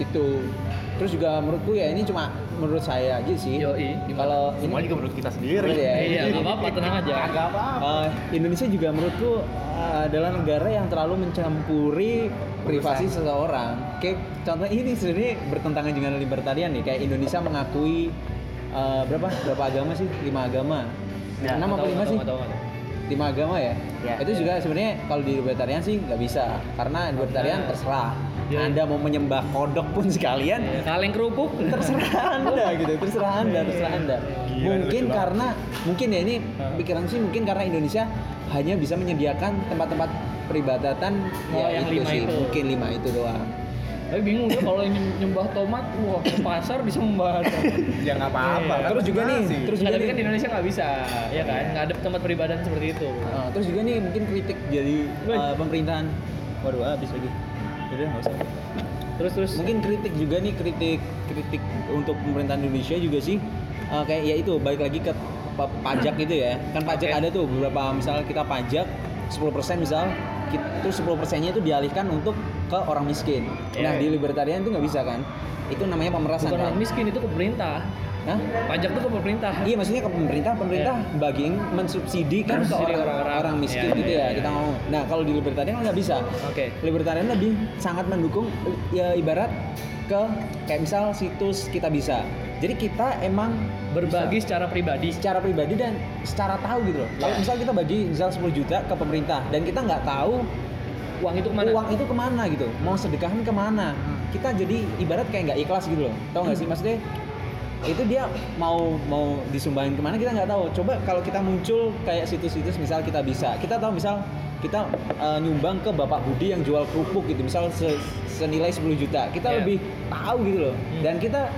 gitu. Terus juga menurutku ya ini cuma menurut saya aja sih. Yoi. Kalau semua juga menurut kita sendiri. Ya, iya, nggak apa-apa, tenang aja. Nggak apa-apa. Uh, Indonesia juga menurutku uh, adalah negara yang terlalu mencampuri privasi seseorang. Kayak contoh ini sebenarnya bertentangan dengan libertarian nih. Kayak Indonesia mengakui uh, berapa berapa agama sih? Lima agama. Ya, enam atau lima sih? Lima agama ya? Ya. Itu juga sebenarnya kalau di libertarian sih nggak bisa, karena libertarian terserah. Yeah. Anda mau menyembah kodok pun sekalian, yeah. kaleng kerupuk terserah Anda gitu, terserah Anda, terserah Anda. Gila, mungkin karena mungkin ya ini pikiran sih mungkin karena Indonesia hanya bisa menyediakan tempat-tempat peribadatan oh, ya yang itu lima sih, itu. Mungkin lima itu doang. Tapi bingung ya kalau ingin nyembah tomat, wah ke pasar bisa membahas tomat. Ya nggak apa-apa. Kan? Terus juga nah, nih, sih. terus juga nih, kan di Indonesia nggak bisa, ya kan? Nggak ada tempat peribadatan seperti itu. Nah, terus juga nih mungkin kritik jadi uh, pemerintahan. Waduh, habis lagi. Udah, nggak usah. Terus terus mungkin kritik juga nih kritik kritik untuk pemerintahan Indonesia juga sih uh, kayak ya itu balik lagi ke pajak gitu ya kan pajak okay. Ada tuh beberapa misalnya kita pajak sepuluh persen misal itu sepuluh persennya itu dialihkan untuk ke orang miskin. Yeah. Nah di libertarian itu nggak bisa kan, itu namanya pemerasan. Bukan kan? Orang miskin itu ke pemerintah. Hah? Pajak itu ke pemerintah. Iya maksudnya ke pemerintah, pemerintah yeah. bagi mensubsidi kan ke orang-orang orang miskin yeah, gitu yeah, ya yeah, kita yeah. ngomong. Nah kalau di libertarian nggak bisa. Oke. Okay. Libertarian lebih sangat mendukung ya ibarat ke kayak misal situs Kita Bisa. Jadi kita emang berbagi bisa, secara pribadi, secara pribadi dan secara tahu gitu loh. Yeah. Kalau misal kita bagi misal sepuluh juta ke pemerintah dan kita nggak tahu uang itu kemana? Uang itu kemana gitu? Mau sedekahan kemana? Kita jadi ibarat kayak nggak ikhlas gitu loh. Tahu nggak sih maksudnya? Itu dia mau mau disumbangin kemana kita nggak tahu. Coba kalau kita muncul kayak situs-situs misal Kita Bisa, kita tahu misal kita uh, nyumbang ke Bapak Budi yang jual kerupuk gitu misal se- senilai sepuluh juta, kita yeah. lebih tahu gitu loh dan kita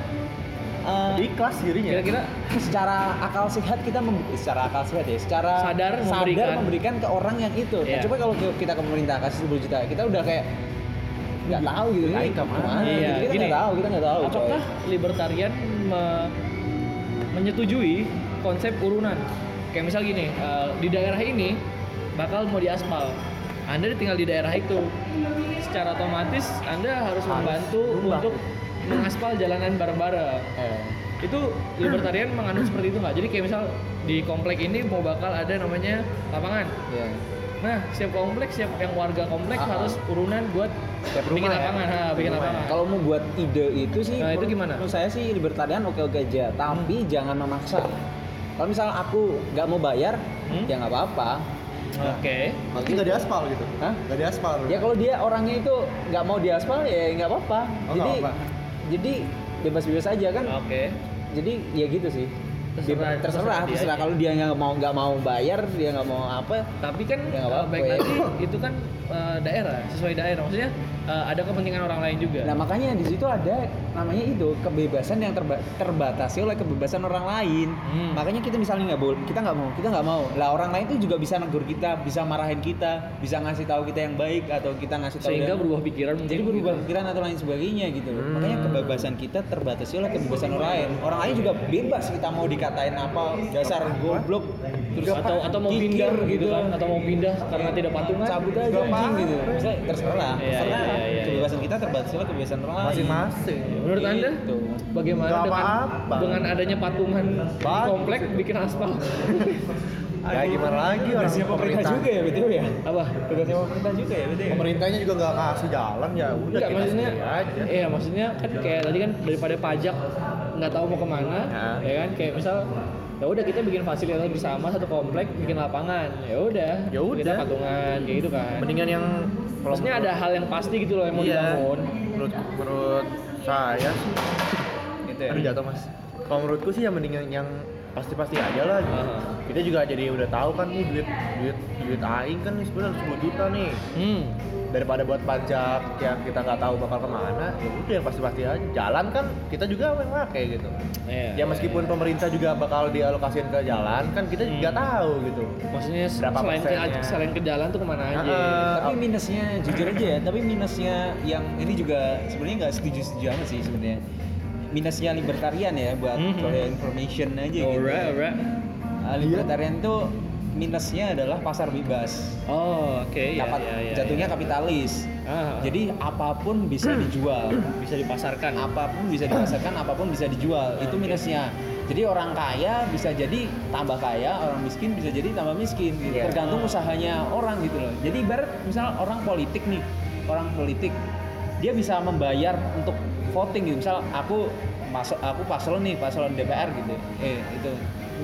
uh, ikhlas dirinya kira-kira secara akal sehat kita mem- secara akal sehat ya secara sadar, sadar memberikan. memberikan ke orang yang itu yeah. Nah, coba kalau kita ke pemerintah kasih sepuluh juta kita udah kayak nggak tahu gitu nih kemana iya. Gitu, kita nggak tahu kita nggak tahu apakah coy. Libertarian me- menyetujui konsep urunan kayak misal gini uh, di daerah ini bakal mau diaspal Anda tinggal di daerah itu secara otomatis Anda harus membantu harus untuk mengaspal jalanan bareng-bareng eh. Itu libertarian menganut seperti itu nggak jadi kayak misal di komplek ini mau bakal ada namanya lapangan yeah. Nah, siap kompleks, siap yang warga kompleks Aha. harus urunan buat bikin lapangan, ya? bikin lapangan. Kalau mau buat ide itu sih, nah, itu gimana? Menurut saya sih libertarian oke-oke aja, tapi hmm. jangan memaksa. Kalau misal aku nggak mau bayar, hmm? ya nggak apa-apa. Oke. Okay. Maksudnya nggak diaspal gitu? Hah? Nggak diaspal? Ya kalau dia orangnya itu nggak mau diaspal, ya nggak apa-apa. Oh, jadi, apa-apa. jadi bebas-bebas aja kan? Oke. Okay. Jadi ya gitu sih. Terserah, terserah, terserah. Kalau dia nggak mau nggak mau bayar, dia nggak mau apa. Tapi kan ya apa, baik lagi itu kan uh, daerah, sesuai daerah. Maksudnya uh, ada kepentingan orang lain juga. Nah makanya di situ ada namanya itu kebebasan yang terba- terbatasi oleh kebebasan orang lain. Hmm. Makanya kita misalnya nggak boleh, kita nggak mau, kita nggak mau. Lah orang lain itu juga bisa negur kita, bisa marahin kita, bisa ngasih tahu kita yang baik atau kita ngasih tahu. Sehingga berubah pikiran. Jadi berubah gitu. Pikiran atau lain sebagainya gitu. Hmm. Makanya kebebasan kita terbatasi oleh kebebasan orang lain. Orang lain juga bebas kita mau di katain apa dasar goblok terus atau atau mau kikir, pindah gitu kan atau mau pindah karena tidak patungan cabut aja anjing gitu misalnya terserah iya, karena iya, iya, kebebasan iya. Kita terbatas oleh kebebasan orang lain masing-masing menurut gitu. Anda bagaimana dengan, dengan adanya patungan komplek bikin aspal ya gimana lagi orang pemerintah. pemerintah juga ya betul ya apa tugasnya pemerintah juga ya betul ya? Pemerintahnya juga nggak kasih jalan ya udah nggak, kita maksudnya aja. Iya maksudnya kan kayak tadi kan daripada pajak nggak tahu mau kemana nah. Ya kan kayak misal ya udah kita bikin fasilitas bersama satu komplek bikin lapangan ya udah kita patungan kayak gitu kan mendingan yang maksudnya ada hal yang pasti gitu loh yang mau iya. dibangun menurut menurut saya sih gitu ya. Aduh jatuh mas kalau menurutku sih yang mendingan yang pasti-pasti aja lah gitu. Uh. Kita juga jadi udah tahu kan nih duit duit duit aing kan sebenarnya sepuluh juta nih. Hmm. Daripada buat pajak yang kita nggak tahu bakal kemana, ya udah yang pasti-pasti aja. Jalan kan kita juga yang pakai gitu. Yeah, ya meskipun yeah, pemerintah juga bakal dialokasikan ke jalan kan kita hmm. juga tahu gitu. Maksudnya berapa selain persennya. Ke selain ke jalan tuh kemana aja? Uh, tapi minusnya jujur aja ya, tapi minusnya yang ini juga sebenarnya nggak setuju-setuju amat sih sebenarnya. Minusnya libertarian ya buat mm-hmm. for information aja all gitu. Alright, alright. Uh, libertarian yeah. tuh minusnya adalah pasar bebas. Oh, oke. Okay. Yeah, yeah, yeah, jatuhnya yeah. kapitalis. Ah. Jadi apapun bisa dijual, bisa dipasarkan. Apapun bisa dipasarkan, apapun bisa dijual. Itu minusnya. Jadi orang kaya bisa jadi tambah kaya, orang miskin bisa jadi tambah miskin. Gitu. Yeah. Tergantung usahanya orang gitu loh. Jadi ibarat misal orang politik nih, orang politik dia bisa membayar untuk voting gitu. Misal aku masuk aku paslon nih, paslon D P R gitu. Eh itu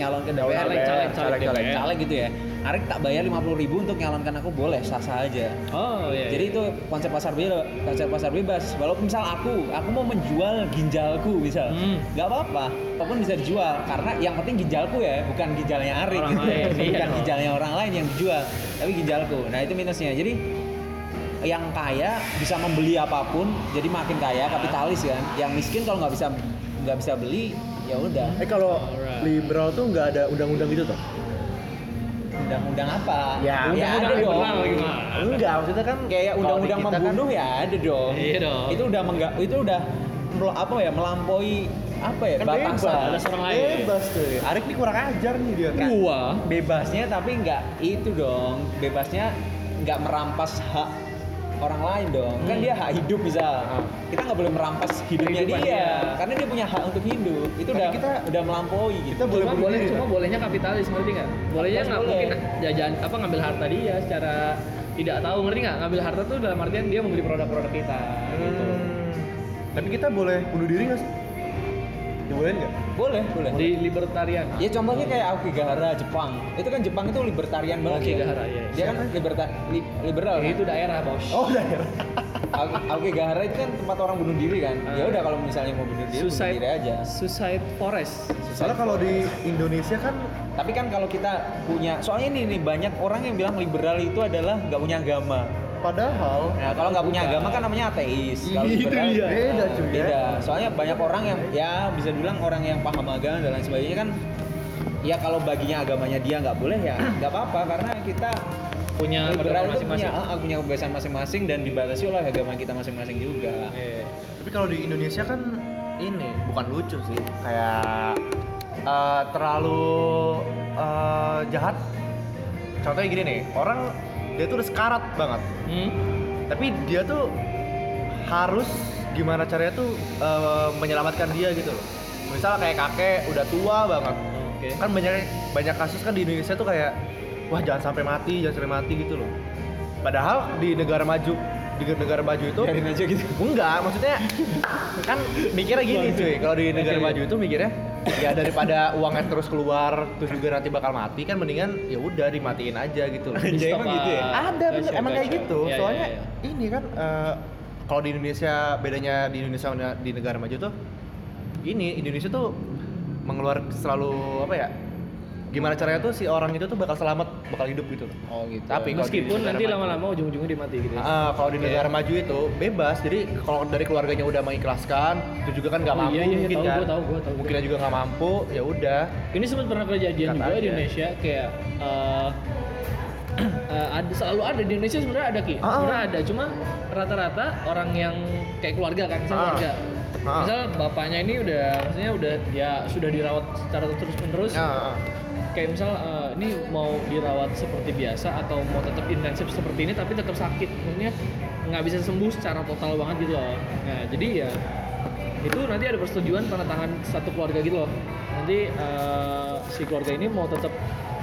nyalon ke D P R, caleg-caleg gitu ya. Arik tak bayar lima puluh ribu untuk nyalonkan aku boleh, sah-sah aja. Oh iya. Jadi iya. itu konsep pasar bebas, konsep pasar bebas. Walaupun misal aku, aku mau menjual ginjalku misal. Hmm. Gak apa-apa, ataupun bisa dijual karena yang penting ginjalku ya, bukan ginjalnya Arik gitu. Lain, bukan iya, ginjalnya loh. Orang lain yang dijual, tapi ginjalku. Nah, itu minusnya. Jadi yang kaya bisa membeli apapun, jadi makin kaya, kapitalis kan. Yang miskin kalau nggak bisa nggak bisa beli, ya udah. Eh kalau right. liberal tuh nggak ada undang-undang gitu tuh? Undang-undang apa? Ya, ya ada dong. Enggak, maksudnya kan kayak undang-undang membunuh kan, ya ada dong. Iya dong. Itu udah mengga, itu udah apa ya melampaui apa ya kan batasan ada orang lain bebas tuh ya. Arik nih kurang ajar nih dia kan. Wah. Bebasnya tapi nggak itu dong. Bebasnya nggak merampas hak orang lain dong, hmm. kan dia hak hidup misal, hmm. kita nggak boleh merampas hidupnya dia, dia, karena dia punya hak untuk hidup, itu tapi udah kita udah melampaui gitu. Kita boleh boleh, gitu. Cuma bolehnya kapitalis, ngerti nggak? Bolehnya nggak boleh. Mungkin jajan apa ngambil harta dia secara tidak tahu, ngerti nggak? Ngambil harta tuh dalam artian dia membeli produk-produk kita. Hmm. Gitu. Tapi kita boleh bunuh diri nggak sih? Boleh nggak? Boleh, boleh. Di libertarian. Ya contohnya kayak Aokigahara Jepang. Itu kan Jepang itu libertarian banget. Aokigahara ya. Dia kan liberta li, liberal. Ya, kan? Itu daerah bos. Oh daerah. Aokigahara itu kan tempat orang bunuh diri kan. Uh, ya udah kalau misalnya mau bunuh diri, suicide, bunuh diri aja. Suicide forest. Soalnya kalau di Indonesia kan. Tapi kan kalau kita punya, soalnya ini nih banyak orang yang bilang liberal itu adalah nggak punya agama. Padahal nah, kalau nggak punya agama kan namanya ateis. Kalau liberal iya, beda cuy. Beda. Soalnya banyak orang yang ya bisa bilang orang yang paham agama dan lain sebagainya kan ya kalau baginya agamanya dia nggak boleh ya nggak apa-apa karena kita punya liberal itu punya, uh, punya kebebasan masing-masing dan dibatasi oleh agama kita masing-masing juga. E. Tapi kalau di Indonesia kan ini bukan lucu sih kayak uh, terlalu uh, jahat. Contohnya gini nih orang. Dia tuh udah sekarat banget, hmm? Tapi dia tuh harus gimana caranya tuh uh, menyelamatkan dia gitu loh. Misal kayak kakek udah tua banget, okay. Kan banyak banyak kasus kan di Indonesia tuh kayak wah jangan sampai mati, jangan sampai mati gitu loh. Padahal di negara maju, di negara maju itu ya, maju gitu. Enggak, maksudnya kan mikirnya gini cuy. Kalau di negara maju itu mikirnya ya daripada uangnya terus keluar terus juga nanti bakal mati kan mendingan ya udah dimatiin aja gitu loh. Jadi emang gitu ya. Ada bener emang kayak gitu. Soalnya ya, ya, ya. Ini kan uh, kalau di Indonesia bedanya di Indonesia di negara maju tuh ini Indonesia tuh mengeluarkan selalu apa ya? Gimana caranya tuh si orang itu tuh bakal selamat, bakal hidup gitu loh. Oh gitu. Tapi meskipun nanti maju, lama-lama ujung-ujungnya dia mati gitu. Heeh, kalau di negara yeah. maju itu bebas. Jadi kalau dari keluarganya udah mengikhlaskan, itu juga kan enggak oh, mampu iya, iya, mungkin tahu, kan. Gua tahu, gua tahu. Mungkin juga enggak mampu, ya udah. Ini sempat pernah kejadian juga aja. Di Indonesia kayak uh, uh, ada selalu ada di Indonesia sebenarnya ada Ki. Sebenarnya ah. ada, cuma rata-rata orang yang kayak keluarga kan, misalnya ah. keluarga. Ah. Misal bapaknya ini udah maksudnya udah ya sudah dirawat secara terus-menerus. Ah. Kayak misal uh, ini mau dirawat seperti biasa atau mau tetap intensif seperti ini tapi tetap sakit, maksudnya nggak bisa sembuh secara total banget gitu loh. Nah jadi ya itu nanti ada persetujuan tanda tangan satu keluarga gitu loh. Nanti uh, si keluarga ini mau tetap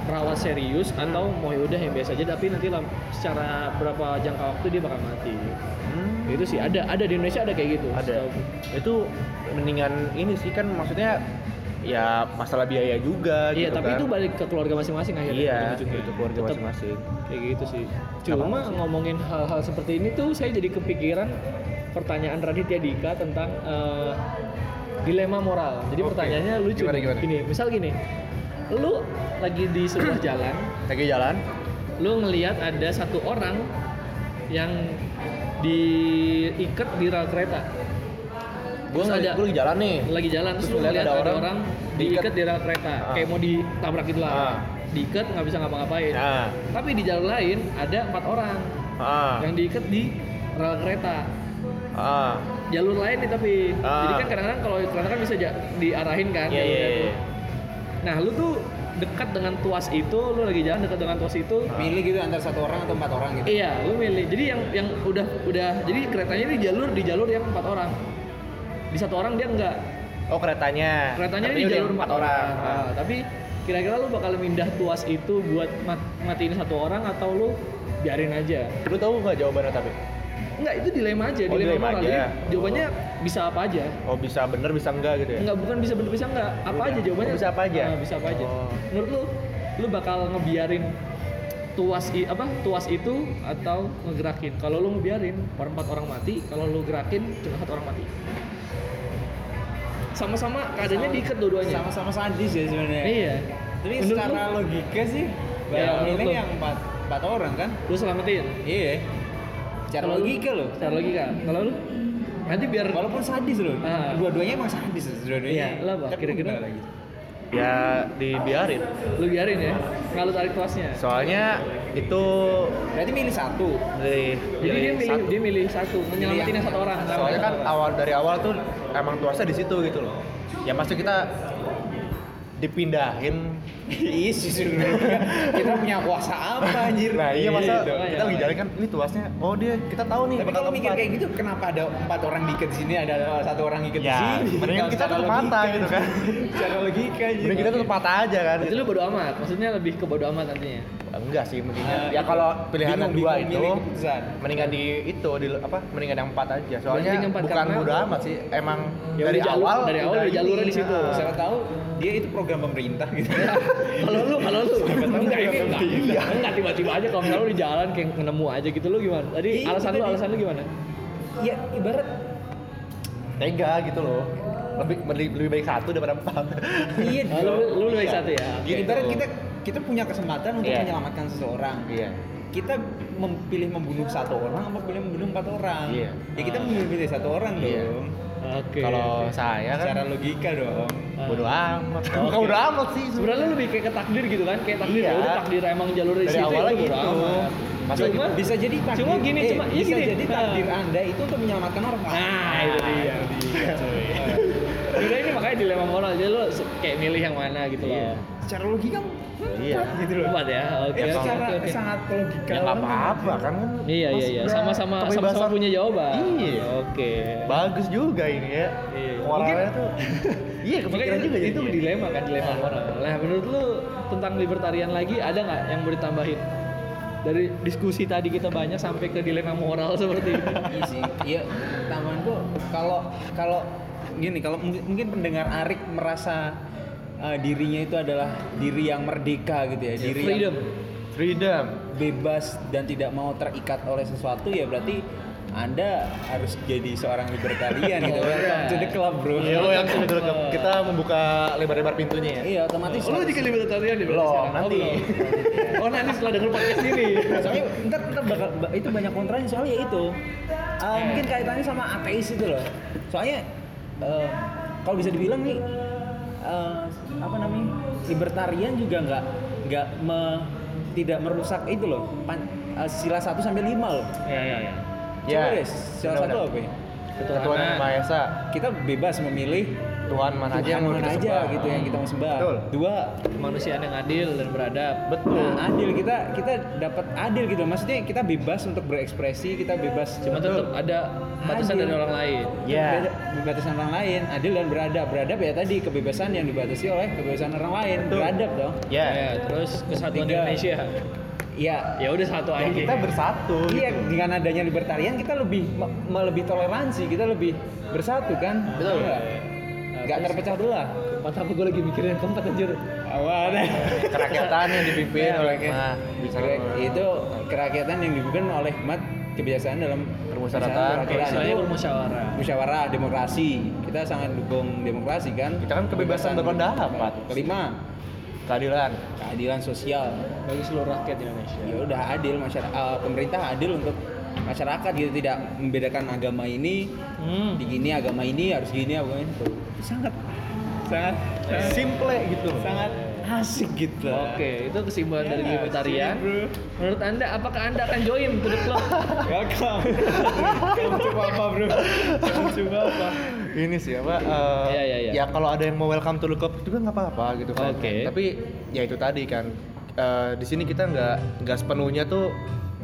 rawat serius hmm. atau mau yaudah yang biasa aja tapi nanti lah, secara berapa jangka waktu dia bakal mati. Hmm. Itu sih ada ada di Indonesia ada kayak gitu. Ada. So, itu mendingan ini sih kan maksudnya. Ya masalah biaya juga iya, gitu kan. Iya, tapi itu balik ke keluarga masing-masing akhirnya. Iya, itu keluarga tetap masing-masing. Kayak gitu sih. Cuma ngomongin hal-hal seperti ini tuh saya jadi kepikiran pertanyaan Raditya Dika tentang uh, dilema moral. Jadi okay. pertanyaannya lucu. Gimana, gimana? Gini, misal gini. lu lagi di sebuah jalan, lagi jalan, lu ngelihat ada satu orang yang diikat di rel kereta. Gue ada, gue lagi jalan nih. Lagi jalan, terus, terus lu ngelihat ada, ada orang, orang diikat di rel kereta, ah. kayak mau ditabrak gitu lah. Ah. Diikat nggak bisa ngapa-ngapain. Ah. Tapi di jalan lain ada empat orang ah. yang diikat di rel kereta. Ah. Jalur lain nih tapi, ah. jadi kan kadang-kadang kalau kereta kan bisa diarahin kan. Yeah, yeah, yeah. Nah, lu tuh dekat dengan tuas itu, lu lagi jalan dekat dengan tuas itu, milih gitu antara satu orang atau empat orang gitu. Iya, lu milih. Jadi yang yang udah udah jadi keretanya ini jalur di jalur yang empat orang. Di satu orang dia enggak. Oh, keretanya. Keretanya di jalur empat orang. orang. Nah, tapi kira-kira lu bakal mindah tuas itu buat mat- matiin satu orang atau lu biarin aja? Lu tahu enggak jawabannya tapi? Enggak, itu dilema aja, oh, dilema, dilema moral. Aja. Jadi jawabannya oh. bisa apa aja. Oh, bisa bener, bisa enggak gitu ya? Enggak, bukan bisa bener, bisa enggak. Apa udah. Aja jawabannya. Bisa apa aja? Nah, bisa apa aja. Oh. Menurut lu, lu bakal ngebiarin tuas i, apa tuas itu atau ngegerakin? Kalau lu ngebiarin, empat orang mati. Kalau lu gerakin, cuma satu orang mati. Sama-sama keadaannya diikat dua-duanya. Sama-sama sadis ya sebenarnya. Iya. Tapi menurut secara lu, logika sih, bayanginnya yang empat orang kan? Lu selamatin? Iya. Secara logika loh. Secara logika. Kalau lu nanti biar walaupun sadis loh. Ah. Dua-duanya emang sadis dua-duanya. Iya, lah bah. Kira-kira lagi. Ya dibiarin. Lu biarin ya. Enggak lu tarik tuasnya. Soalnya itu berarti milih satu. Milih. Jadi dia milih satu. dia milih satu, menyelamatin yang satu orang. Soalnya kan awal dari awal tuh emang tuasnya di situ gitu loh. Ya pasti kita dipindahin iya sih kita punya kuasa apa anjir nah iya masa gitu. Kita lagi jalan kan ini tuasnya oh dia kita tahu nih tapi kalau mikir kayak gitu kenapa ada empat orang diikat di sini ada satu orang diikat di sini mendingan kita tutup mata gitu kan secara logika gitu mending kita tutup mata aja kan itu lu bodo amat maksudnya lebih ke bodo amat nantinya enggak sih mendingan ya kalau pilihan dua itu mendingan di itu di apa mendingan yang empat aja soalnya bukan bodo amat sih emang dari awal dari awal jalurnya di situ saya tahu dia itu program pemerintah gitu. Kalau lu, kalau lu enggak ini enggak. Enggak, enggak tiba-tiba aja kalau misalnya lu di jalan kayak nemu aja gitu lu gimana? Tadi Ih, alasan lu, di... alasan lu gimana? Ya ibarat tega gitu loh. Lebih lebih baik satu daripada empat. Iya, oh, lu, lu lebih baik satu ya. Okay. Ibarat kita kita punya kesempatan untuk yeah. menyelamatkan seseorang. Iya. Yeah. Kita memilih membunuh satu orang atau memilih membunuh empat orang. Yeah. Ya kita memilih satu orang yeah. dong. Oke. Okay. Kalau saya kan secara logika dong. Bodo amat. Bukan okay. bodo amat sih. Sebenarnya lebih kayak ke takdir gitu kan, kayak takdir ya udah takdir emang jalurnya di situ. Dari awal gitu. Masa cuma, bisa jadi takdir. Cuma gini, eh, cuma iya gini. Jadi takdir nah. Anda itu untuk menyelamatkan orang. Nah, nah itu dia. Jadi ini makanya dilema moral aja lo kayak milih yang mana gitu yeah. loh. Secara logika iya gitu loh. Empat ya. Oke. Okay. Secara okay, okay. sangat logika. Ya, apa-apa kan. Iya iya iya. Sama-sama sama-sama punya jawaban. Iya. Oke. Okay. Bagus juga ini ya. Iya. Moralnya tuh. Iya, kepikiran juga itu, itu dilema kan, dilema moral. Nah, menurut lu tentang libertarian lagi ada enggak yang mau ditambahin? Dari diskusi tadi kita banyak sampai ke dilema moral seperti ini. Iya sih. Iya, tambahan gua kalau kalau gini kalau mungkin pendengar Arik merasa Uh, dirinya itu adalah diri yang merdeka gitu ya, yeah, diri freedom. Yang freedom, bebas dan tidak mau terikat oleh sesuatu ya berarti Anda harus jadi seorang libertarian gitu. Welcome to the club bro. Iya, welcome to the club. Kita membuka lebar-lebar pintunya ya. Iya, otomatis. Oh, lu juga libertarian ya? Belum, nanti. Oh, nanti setelah denger podcast ini. Soalnya ntar kita bakal itu banyak kontranya soalnya itu. Uh, mungkin kaitannya sama ateis itu loh. Soalnya uh, kalau bisa dibilang nih Uh, apa namanya libertarian juga nggak nggak me, tidak merusak itu loh pan, uh, sila satu sampai lima loh ya ya ya coba deh sila satu apa ya Tuhan Yang Maha Esa kita bebas memilih Tuhan mana aja yang mau kita sembah gitu yang kita mau sembah dua kemanusiaan yang adil dan beradab betul nah, adil kita kita dapat adil gitu maksudnya kita bebas untuk berekspresi kita bebas cuma tetap ada batasan adil. Dari orang lain. Iya. Yeah. Batasan orang lain, adil dan beradab. Beradab ya tadi kebebasan yang dibatasi oleh kebebasan orang lain. Betul. Beradab dong. Iya. Yeah. Yeah. Terus kesatuan Tiga. Indonesia. Iya. Yeah. Ya udah satu aja. Kita bersatu. Iya. Gitu. Dengan adanya libertarian kita lebih me- lebih toleransi, kita lebih bersatu kan. Betul. Iya. Enggak nah, terpecah belah. Mata gue lagi mikirin yang keempat anjir. Awal deh. Kerakyatan yang dipimpin oleh nah, itu kerakyatan yang dipimpin oleh hikmat kebiasaan dalam permusyawaratan, misalnya permusyawarah, musyawarah demokrasi. Kita sangat dukung demokrasi kan. Kita kan kebebasan berpendapat. Kelima, Keadilan. Keadilan sosial bagi seluruh rakyat Indonesia. Ya udah adil, masyarakat uh, pemerintah adil untuk masyarakat gitu, tidak membedakan agama ini, hmm. di gini agama ini harus gini apa itu. Sangat sangat simple gitu. Sangat asik gitu. Oke, itu kesimpulan ya, dari libertarian. Menurut Anda, apakah Anda akan join to the club? Ya kan. Kamu coba apa, bro? Kamu coba apa? Ini siapa? Uh, ya ya ya. Ya kalau ada yang mau welcome to the club juga nggak apa-apa gitu kan. Okay. Tapi ya itu tadi kan. Uh, di sini kita nggak nggak sepenuhnya tuh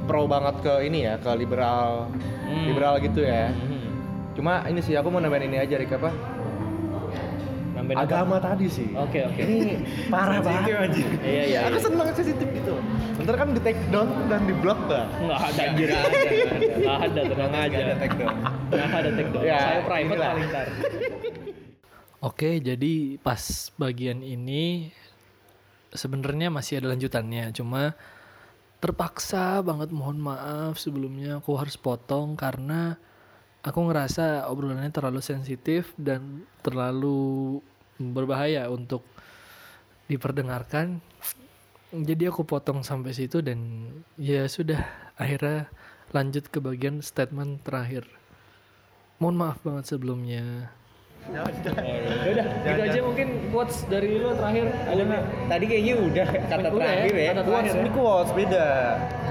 pro banget ke ini ya, ke liberal, hmm. liberal gitu ya. Hmm. Cuma ini sih aku mau nambahin ini aja, Rik, apa? Agama apa? Tadi sih. Oke okay, oke. Okay. Ini parah banget. Sensitif aja. Iya iya. Aku seneng sensitif gitu. Bentar kan di take down dan di block bah. Nggak ada anjir aja. Nggak ada, tenang aja. Nggak ada take down. Nggak ada take down. Ya, saya private paling tar. Oke, jadi pas bagian ini sebenarnya masih ada lanjutannya. Cuma terpaksa banget mohon maaf sebelumnya aku harus potong karena aku ngerasa obrolannya terlalu sensitif dan terlalu berbahaya untuk diperdengarkan. Jadi aku potong sampai situ dan ya sudah, akhirnya lanjut ke bagian statement terakhir. Mohon maaf banget sebelumnya. Ya udah, gitu aja mungkin quotes dari lu terakhir. Ada tadi kayaknya udah kata terakhir ya. Quotes ini quotes beda.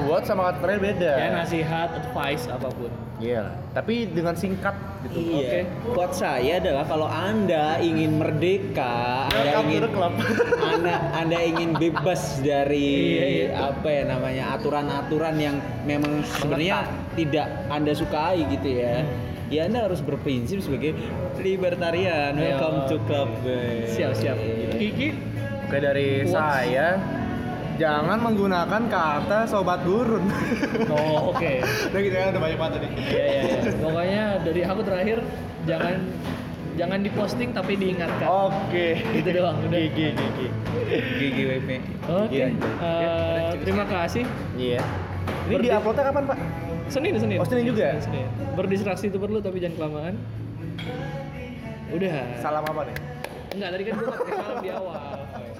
Quotes sama kata terakhir beda. Ya nasihat, advice apapun. Iya, yeah. Tapi dengan singkat gitu. Iya. Okay. Quotes saya adalah kalau Anda ingin merdeka, Anda ingin Anda, Anda ingin bebas dari apa ya namanya aturan-aturan yang memang sebenarnya tidak Anda sukai gitu ya. Hmm. Ya Anda harus berprinsip sebagai libertarian. Welcome to club. Siap-siap. Kiki, oke dari saya, jangan menggunakan kata sobat gurun. Oh oke. Okay. Udah gitu ya, udah banyak banget tadi. Iya iya. Ya. Pokoknya dari aku terakhir, jangan jangan diposting tapi diingatkan. Oke. Okay. Gitu doang. Udah. Gigi gigi gigi W P. Oke. Terima kasih. Iya. Ini di uploadnya kapan Pak? Senin, Senin. Oh, Senin juga? Senin, Senin. Berdistraksi itu perlu, tapi jangan kelamaan. Udah. Salam apa nih? Enggak, tadi kan gue pakai salam di awal.